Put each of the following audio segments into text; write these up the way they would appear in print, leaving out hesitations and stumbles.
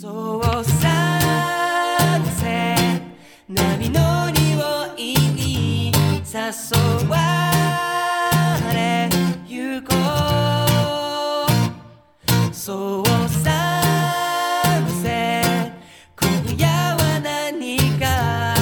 Sunset 波の匂いに誘われゆこう Sunset 今夜は何か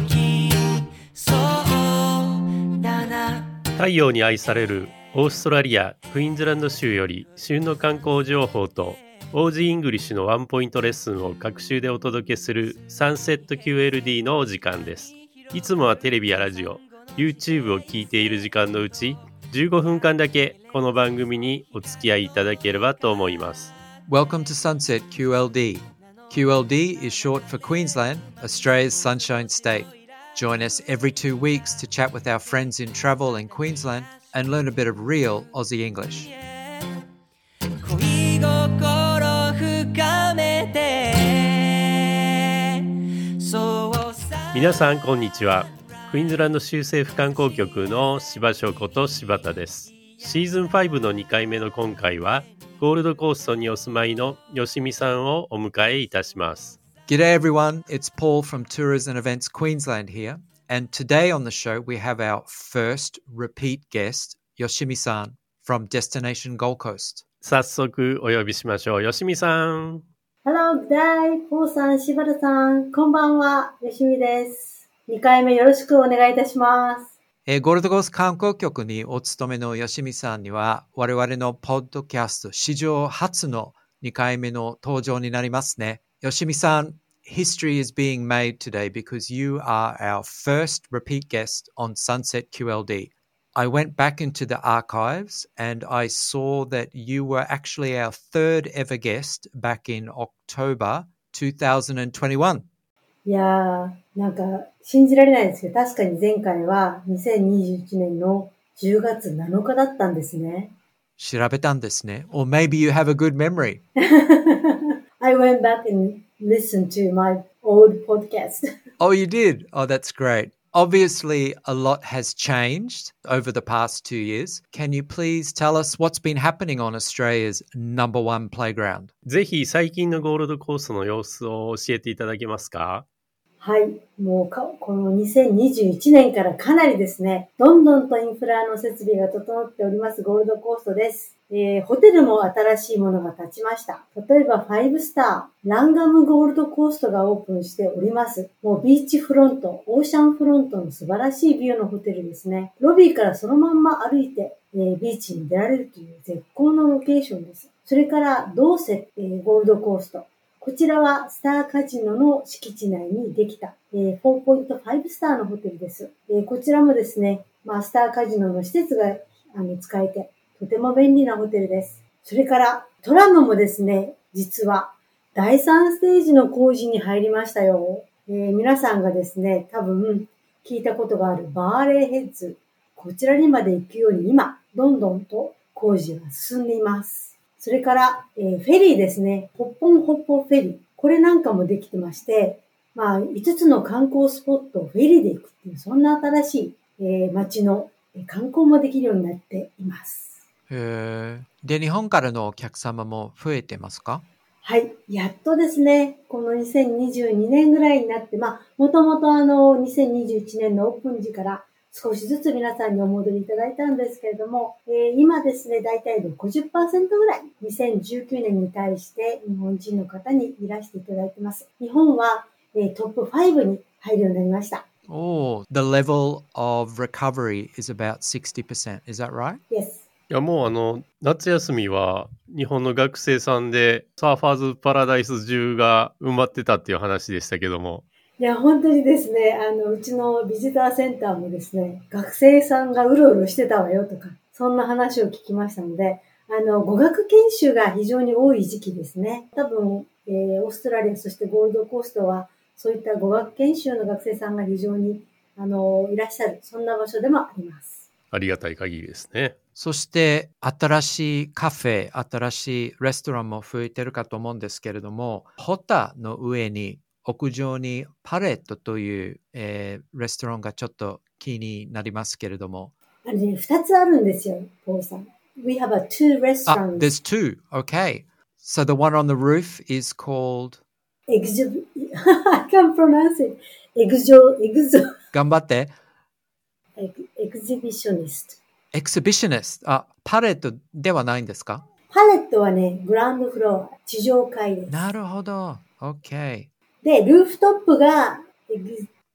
起きそうだな。太陽に愛されるオーストラリアクイーンズランド州より旬の観光情報とオージーイングリッシュのワンポイントレッスンを各週でお届けするサンセット QLD のお時間です。いつもはテレビやラジオ、YouTube を聞いている時間のうち15分間だけこの番組にお付き合いいただければと思います。 Welcome to Sunset QLD. QLD is short for Queensland, Australia's Sunshine State. Join us every 2 weeks to chat with our friends in travel in Queensland and learn a bit of real Aussie English.皆さんこんにちは。クイーンズランド州政府観光局の柴翔子と柴田です。シーズン5の2回目の今回はゴールドコーストにお住まいの吉見さんをお迎えいたします。 G'day everyone, it's Paul from Tours and Events Queensland here, and today on the show we have our first repeat guest, Yoshimi-san from Destination Gold Coast. 早速お呼びしましょう。吉見さん。Hello, good day. ポーさん、柴田さん、こんばんは。よしみです。2回目よろしくお願いいたします。ゴールドコースト観光局にお勤めのよしみさんには、我々のポッドキャスト史上初の2回目の登場になりますね。よしみさん、History is being made today because you are our first repeat guest on Sunset QLD. I went back into the archives and I saw that you were actually our third ever guest back in October 2021. Yeah, なんか信じられないですけど、確かに前回は2021年の10月7日だったんですね。調べたんですね。Or maybe you have a good memory. I went back and listened to my old podcast. Oh, you did? Oh, that's great.Obviously, a lot has changed over the past 2 years. Can you please tell us what's been happening on Australia's number one playground? ぜひ最近のゴールドコーストの様子を教えていただけますか？はい、もうこの2021年からかなりですね、どんどんとインフラの設備が整っておりますゴールドコーストです。ホテルも新しいものが建ちました。例えば5スター、ランガムゴールドコーストがオープンしております。もうビーチフロント、オーシャンフロントの素晴らしいビューのホテルですね。ロビーからそのまんま歩いて、ビーチに出られるという絶好のロケーションです。それからドーセ、ゴールドコースト。こちらはスターカジノの敷地内にできた、4.5 スターのホテルです。こちらもですね、スターカジノの施設が使えて、とても便利なホテルです。それからトラムもですね、実は第3ステージの工事に入りましたよ。皆さんがですね、多分聞いたことがあるバーレーヘッズ、こちらにまで行くように今、どんどんと工事が進んでいます。それから、フェリーですね、ホッポンホッポフェリー、これなんかもできてまして、5つの観光スポットをフェリーで行くっていう、そんな新しい、街の観光もできるようになっています。で、日本からのお客様も増えてますか？はい、やっとですね、この2022年ぐらいになって、もともと2021年のオープン時から少しずつ皆さんにお戻りいただいたんですけれども、今ですね、だいたい 50% ぐらい、2019年に対して日本人の方にいらしていただいてます。日本は、トップ5に入るようになりました。Oh, the level of recovery is about 60%. Is that right? Yes.いやもう夏休みは日本の学生さんでサーファーズパラダイス中が埋まってたっていう話でしたけども。いや本当にですね、うちのビジターセンターもですね、学生さんがうろうろしてたわよとか、そんな話を聞きましたので、語学研修が非常に多い時期ですね。多分、オーストラリアそしてゴールドコーストはそういった語学研修の学生さんが非常にいらっしゃる、そんな場所でもあります。ありがたい限りですね。そして新しいカフェ、新しいレストランも増えてるかと思うんですけれども、ホタの上に屋上にパレットという、レストランがちょっと気になりますけれども、2つあるんですよ、ポーさん。We have two restaurants. There's two. Okay. So the one on the roof is called? I can't pronounce it. Ganbatte. Exhibitionist. Exhibitionist. パレットではないんですか？パレットはね、グランドフロア、地上階です。なるほど。OK。で、ルーフトップが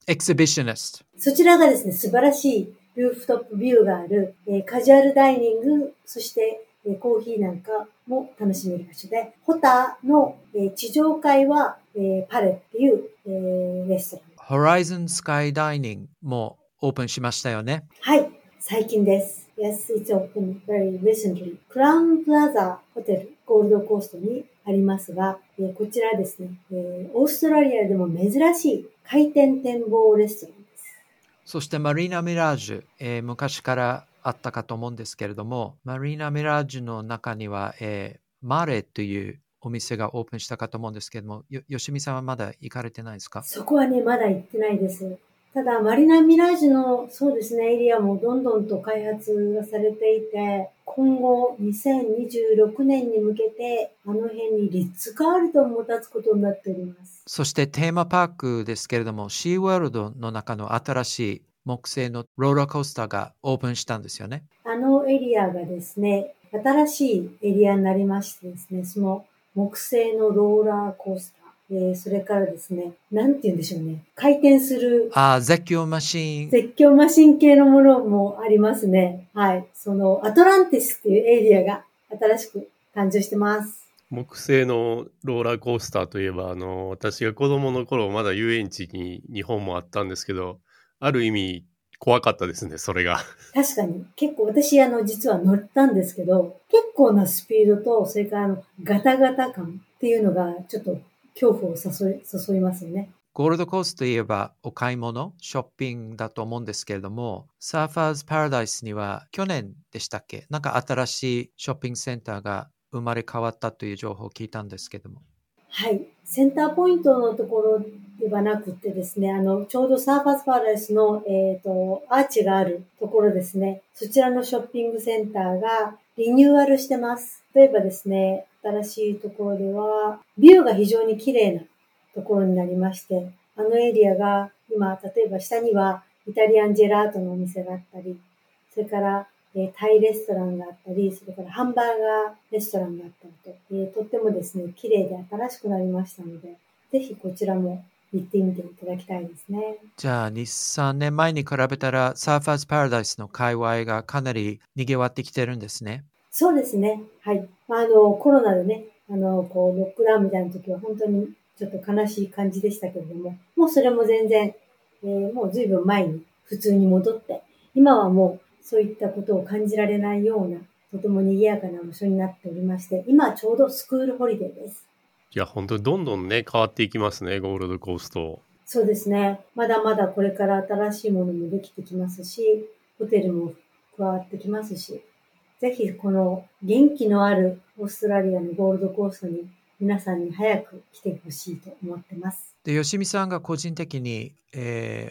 Exhibitionist。そちらがですね、素晴らしいルーフトップビューがある、カジュアルダイニング、そして、コーヒーなんかも楽しめる場所で、ホタの、地上階は、パレっていう、レストラン。Horizon Sky Dining もオープンしましたよね。はい、最近です。Yes, it's opened very recently. クラウンプラザホテル、ゴールドコーストにありますが、こちらですね、オーストラリアでも珍しい回転展望レストランです。そしてマリーナミラージュ、昔からあったかと思うんですけれども、マリーナミラージュの中には、マレというお店がオープンしたかと思うんですけれども、吉見さんはまだ行かれてないですか？そこはね、まだ行ってないです。ただマリナミラージュのそうですねエリアもどんどんと開発がされていて、今後2026年に向けてあの辺にリッツカールトンも建つことになっております。そしてテーマパークですけれども、シーワールドの中の新しい木製のローラーコースターがオープンしたんですよね。あのエリアがですね、新しいエリアになりましてですね、その木製のローラーコースター、それからですね、なんて言うんでしょうね。回転する。絶叫マシン。絶叫マシン系のものもありますね。はい。その、アトランティスっていうエリアが新しく誕生してます。木製のローラーコースターといえば、私が子供の頃、まだ遊園地に日本もあったんですけど、ある意味怖かったですね、それが。確かに。結構私、実は乗ったんですけど、結構なスピードと、それからガタガタ感っていうのが、ちょっと、恐怖を誘いますよね。ゴールドコーストといえばお買い物、ショッピングだと思うんですけれども、サーファーズパラダイスには去年でしたっけ、なんか新しいショッピングセンターが生まれ変わったという情報を聞いたんですけれども。はい、センターポイントのところではなくてですね、ちょうどサーファーズパラダイスの、アーチがあるところですね、そちらのショッピングセンターがリニューアルしてます。例えばですね、新しいところではビューが非常に綺麗なところになりまして、あのエリアが今例えば下にはイタリアンジェラートのお店があったり、それから、タイレストランがあったり、それからハンバーガーレストランがあったりと、とってもですね綺麗で新しくなりましたので、ぜひこちらも行ってみていただきたいですね。じゃあ 2,3 年前に比べたらサーファーズパラダイスの界隈がかなり賑わってきてるんですね。そうですね。はい。まあ、コロナでね、こう、ロックダウンみたいな時は本当にちょっと悲しい感じでしたけれども、もうそれも全然、もう随分前に普通に戻って、今はもうそういったことを感じられないような、とても賑やかな場所になっておりまして、今ちょうどスクールホリデーです。いや、本当にどんどんね、変わっていきますね、ゴールドコースト。そうですね。まだまだこれから新しいものもできてきますし、ホテルも加わってきますし、ぜひこの元気のあるオーストラリアのゴールドコーストに皆さんに早く来てほしいと思ってます。で、吉見さんが個人的に、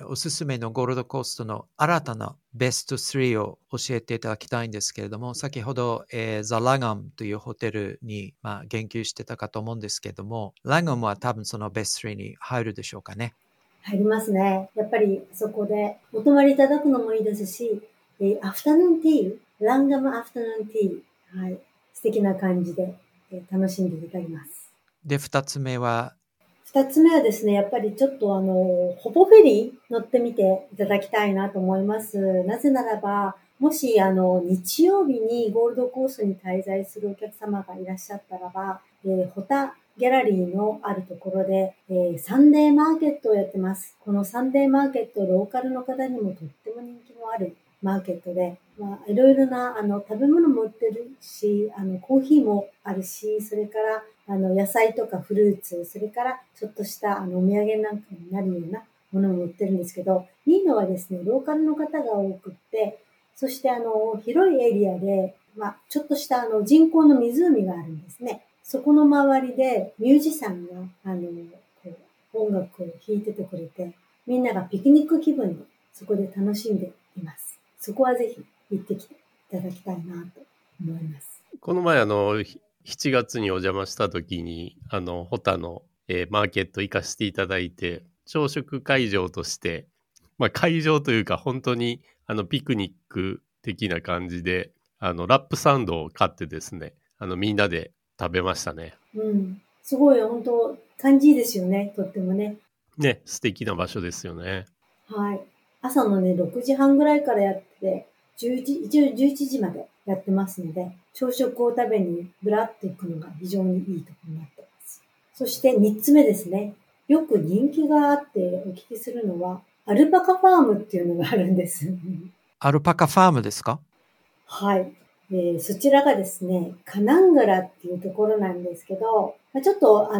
おすすめのゴールドコーストの新たなベスト3を教えていただきたいんですけれども、先ほど、ザ・ラガムというホテルに、言及してたかと思うんですけれども、ラガムは多分そのベスト3に入るでしょうかね。入りますね。やっぱりそこでお泊まりいただくのもいいですし、アフタヌーンティー、ランガムアフタヌーンティー、はい、素敵な感じで、楽しんでいただきます。で、2つ目はですね、やっぱりちょっとホポフェリー乗ってみていただきたいなと思います。なぜならば、もし日曜日にゴールドコーストに滞在するお客様がいらっしゃったらば、ホタギャラリーのあるところで、サンデーマーケットをやってます。このサンデーマーケット、ローカルの方にもとっても人気のあるマーケットで、いろいろな食べ物も売ってるし、コーヒーもあるし、それから野菜とかフルーツ、それからちょっとしたお土産なんかになるようなものも売ってるんですけど、いいのはですね、ローカルの方が多くって、そして広いエリアで、ちょっとした人工の湖があるんですね。そこの周りでミュージシャンが音楽を弾いててくれて、みんながピクニック気分でそこで楽しんでいます。そこはぜひ行ってきていただきたいなと思います。この前7月にお邪魔した時にホタの、マーケット行かせていただいて、朝食会場として、まあ、会場というか本当にピクニック的な感じでラップサンドを買ってですね、みんなで食べましたね。うん、すごい本当感じいいですよね、とってもね。ね、素敵な場所ですよね。はい。朝のね、6時半ぐらいからやって、11時までやってますので、朝食を食べにぶらっと行くのが非常にいいところになってます。そして3つ目ですね。よく人気があってお聞きするのは、アルパカファームっていうのがあるんです。アルパカファームですか？はい。そちらがですね、カナンガラっていうところなんですけど、ちょっと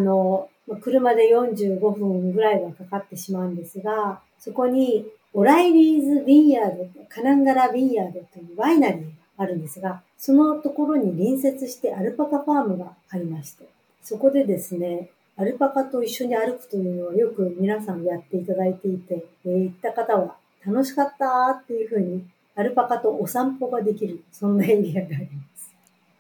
車で45分ぐらいはかかってしまうんですが、そこにオライリーズ・ヴィンヤード、カナンガラ・ヴィンヤードというワイナリーがあるんですが、そのところに隣接してアルパカファームがありまして、そこでですね、アルパカと一緒に歩くというのをよく皆さんやっていただいていて、行った方は楽しかったっていうふうに、アルパカとお散歩ができる、そんなエリアがあります。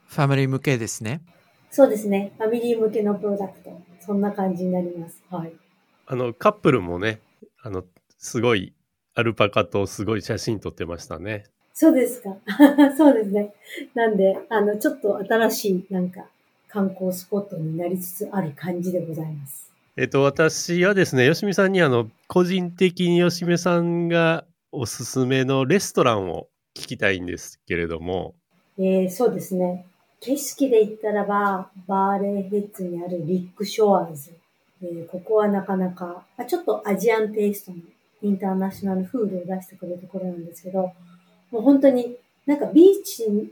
ファミリー向けですね。そうですね。ファミリー向けのプロダクト、そんな感じになります。はい。カップルもね、すごいアルパカとすごい写真撮ってましたね。そうですか。そうですね。なんでちょっと新しいなんか観光スポットになりつつある感じでございます。私はですね、吉見さんに個人的に吉見さんがおすすめのレストランを聞きたいんですけれども、そうですね、景色で言ったらばバーレーヘッズにあるリックショアーズ、ここはなかなか、ちょっとアジアンテイストのインターナショナルフードを出してくれるところなんですけど、もう本当になんかビーチに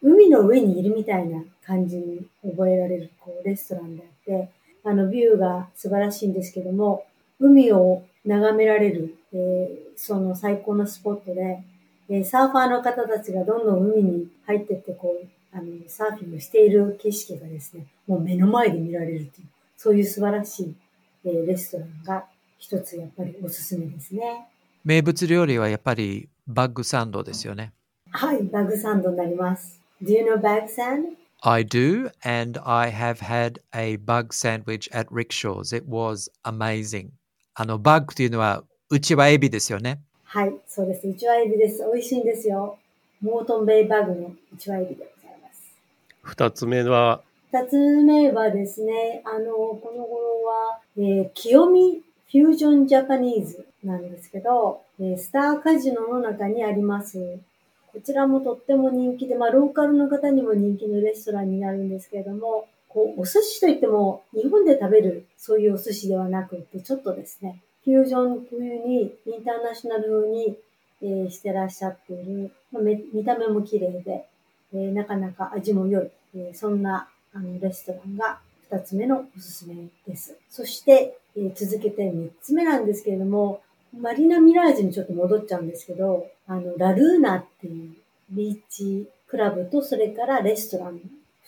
海の上にいるみたいな感じに覚えられるレストランであって、ビューが素晴らしいんですけども、海を眺められる、その最高のスポットで、サーファーの方たちがどんどん海に入ってってサーフィンをしている景色がですね、もう目の前で見られるという、そういう素晴らしい、レストランが一つやっぱりおすすめですね。名物料理はやっぱりバッグサンドですよね。はい、バッグサンドになります。Do you know bag sand?I do, and I have had a bug sandwich at Rickshaw's. It was amazing. バッグというのはうちわエビですよね。はい、そうです。うちわエビです。美味しいんですよ。モートンベイバグのうちわエビでございます。2つ目はですね、この頃は、清見フュージョンジャパニーズなんですけど、スターカジノの中にあります。こちらもとっても人気で、ローカルの方にも人気のレストランになるんですけれども、お寿司といっても日本で食べるそういうお寿司ではなくて、ちょっとですね、フュージョン風に、インターナショナル風に、してらっしゃっている、見た目も綺麗で、なかなか味も良い、そんなレストランが2つ目のおすすめです。そして、続けて3つ目なんですけれども、マリナミラージュにちょっと戻っちゃうんですけど、ラルーナっていうビーチクラブとそれからレストラン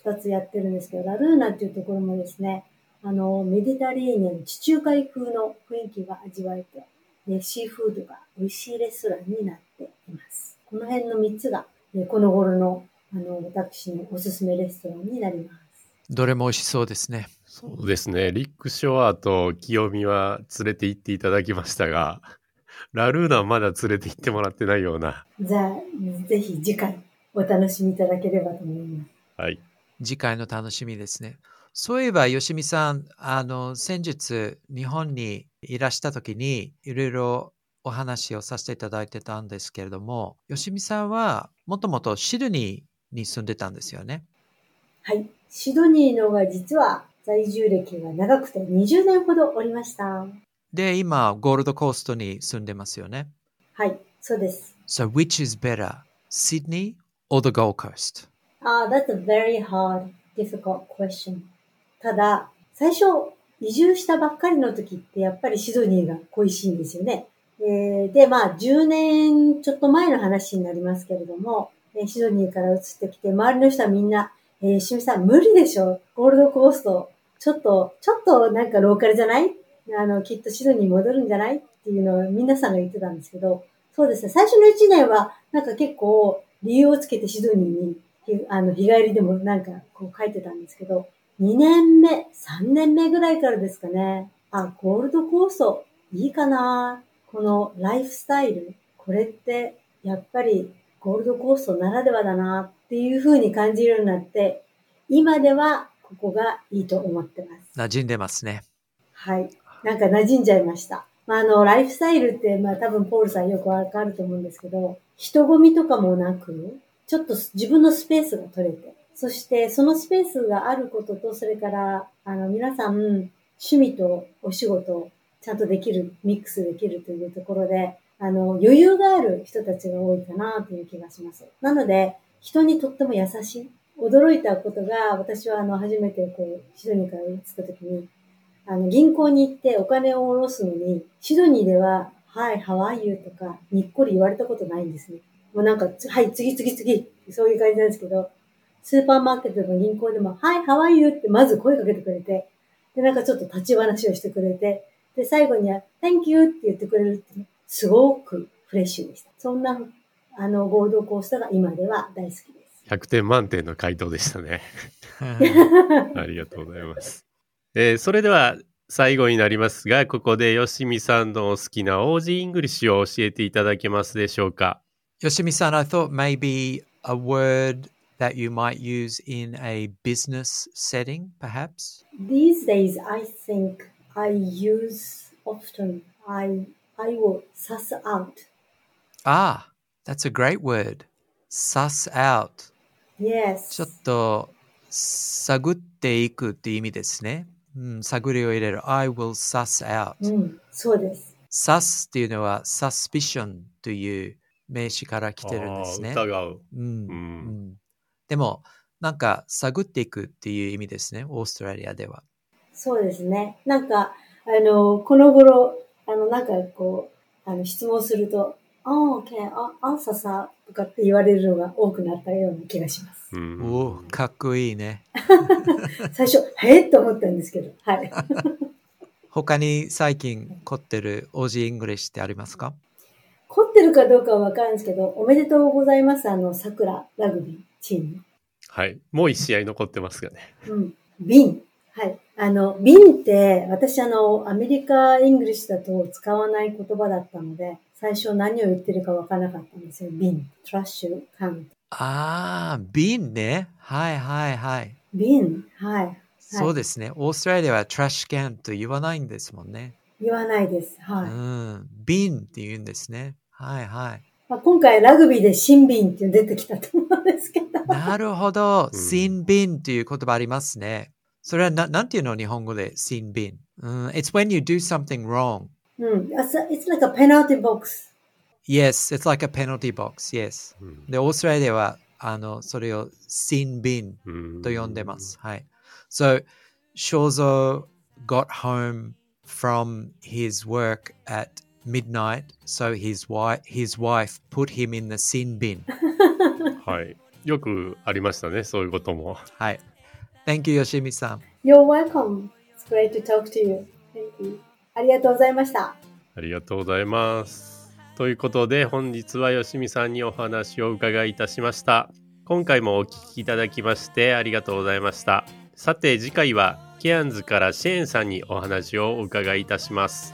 2つやってるんですけど、ラルーナっていうところもですね、メディタリーニアン地中海風の雰囲気が味わえて、ね、シーフードが美味しいレストランになっています。この辺の3つが、この頃の、私のおすすめレストランになります。どれも美味しそうですね。そうですね。リックショアと清美は連れて行っていただきましたが、ラルーナはまだ連れて行ってもらってないような。じゃあ、ぜひ次回お楽しみいただければと思います。はい。次回の楽しみですね。そういえば、吉見さん、先日、日本にいらしたときに、いろいろお話をさせていただいてたんですけれども、吉見さんはもともとシドニーに住んでたんですよね。はい。シドニーのが実は在住歴が長くて20年ほどおりました。で、今ゴールドコーストに住んでますよね。はい、そうです。So which is better, Sydney or the Gold Coast? That's a very hard, difficult question. ただ、最初移住したばっかりの時ってやっぱりシドニーが恋しいんですよね。で、10年ちょっと前の話になりますけれども、シドニーから移ってきて周りの人はみんなしみさん無理でしょ、ゴールドコーストちょっとなんかローカルじゃない、きっとシドニーに戻るんじゃないっていうのを皆さんが言ってたんですけど、そうですね、最初の1年はなんか結構理由をつけてシドニーに日帰りでもなんかこう書いてたんですけど、2年目、3年目ぐらいからですかね。あ、ゴールドコーストいいかな。このライフスタイル、これってやっぱりゴールドコーストならではだなっていう風に感じるようになって、今ではここがいいと思ってます。馴染んでますね。はい。なんか馴染んじゃいました。まあ、ライフスタイルって、まあ多分ポールさんよくわかると思うんですけど、人混みとかもなく、ちょっと自分のスペースが取れて、そしてそのスペースがあることと、それから、皆さん、趣味とお仕事、ちゃんとできる、ミックスできるというところで、余裕がある人たちが多いかなという気がします。なので、人にとっても優しい。驚いたことが、私は初めてこう、シドニーから着いたときに、銀行に行ってお金を下ろすのに、シドニーでは、はい、ハワイユーとか、にっこり言われたことないんですね。もうなんか、はい、次、そういう感じなんですけど、スーパーマーケットでも銀行でも、はい、ハワイユーってまず声かけてくれて、で、なんかちょっと立ち話をしてくれて、で、最後には、Thank you って言ってくれるって、ね、すごくフレッシュでした。そんな、ゴールドコースターが今では大好きです。100点満点の回答でしたね。ありがとうございます。それでは最後になりますが、ここで吉見さんのお好きな OG イングリッシュを教えていただけますでしょうか。吉見さん、I thought maybe a word that you might use in a business setting, perhaps? These days, I think I use often, I will suss out. Ah, that's a great word. Suss out. Yes. ちょっと探っていくっていう意味ですね。うん、探りを入れる。I will suss out。うん、そうです。suss っていうのは suspicion という名詞から来てるんですね。疑う。うん。うん、でも、なんか探っていくっていう意味ですね。オーストラリアでは。そうですね。なんか、この頃、なんかこう、質問すると、Oh, okay. I'll suss out とかって言われるのが多くなったような気がします。うん、おー、かっこいいね。最初、と思ったんですけど。はい。他に最近凝ってる OG イングリッシュってありますか？凝ってるかどうかはわかるんですけど、おめでとうございます。桜ラグビーチーム。はい。もう1試合残ってますがね。うん。瓶。はい。瓶って、私アメリカイングリッシュだと使わない言葉だったので、最初何を言ってるか分からなかったんですよ。瓶、トラッシュ、缶。ああ、瓶ね。はいはいはい。瓶、はい。そうですね。オーストラリアはトラッシュキャンと言わないんですもんね。言わないです。はい。うん、瓶って言うんですね。はいはい。まあ、今回ラグビーで新瓶って出てきたと思うんですけど。なるほど。新瓶っていう言葉ありますね。それはなんていうの日本語で新瓶。うん、It's when you do something wrong.It's like a penalty box. Yes, it's like a penalty box, yes. で、オーストラリアでは、それをsin bin と呼んでます。はい。So, Shozo got home from his work at midnight, so his wife put him in the sin bin. はい。よくありましたね、そういうことも。はい。Thank you, Yoshimi-san. You're welcome. It's great to talk to you. Thank you.ありがとうございました。ありがとうございます。ということで本日は吉見さんにお話を伺いいたしました。今回もお聞きいただきましてありがとうございました。さて次回はケアンズからシェーンさんにお話をお伺いいたします。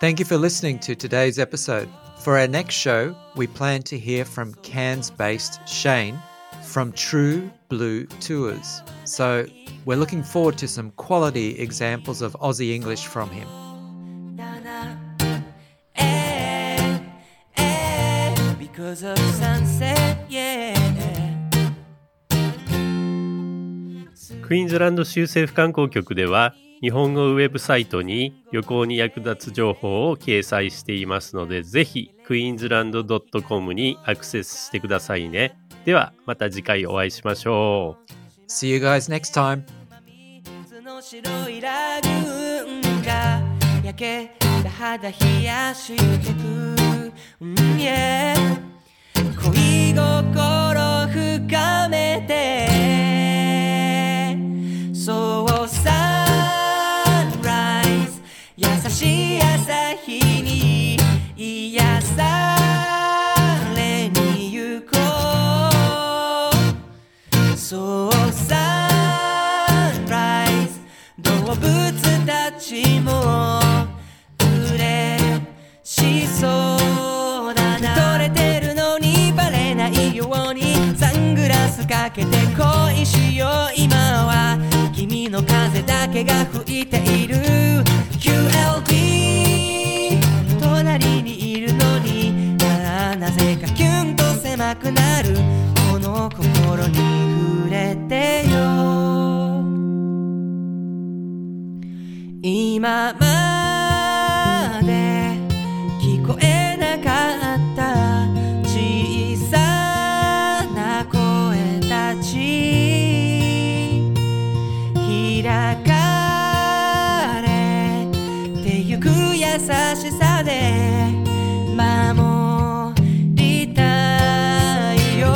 Thank you for listening to today's episode. For our next show, we plan to hear from Cairns-based Shane from True Blue Tours. So we're looking forward to some quality examples of Aussie English from him.Because of sunset, yeah. クイーンズランド州政府観光局では日本語ウェブサイトに旅行に役立つ情報を掲載していますので、ぜひクイーンズランド .com にアクセスしてくださいね。ではまた次回お会いしましょう。 See you guys next time. 白いラグーンが焼けた肌冷やしてくYeah. 恋心深めて そうサンライズ 優しい朝日に癒されに行こうちも嬉しそうだな。取れてるのにバレないようにサングラスかけて恋しよう。今は君の風だけが吹いている。 QLD 隣にいるのになぜかキュンと狭くなる。この心に触れてよ。今まで聞こえなかった小さな声たち、開かれてゆく優しさで守りたいよ。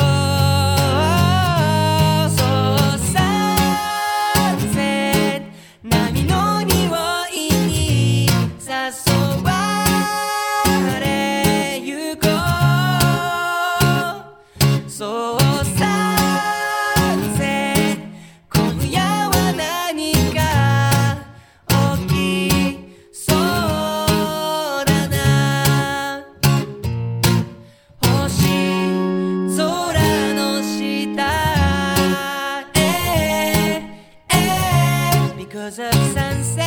そうサンセット波の匂いSunset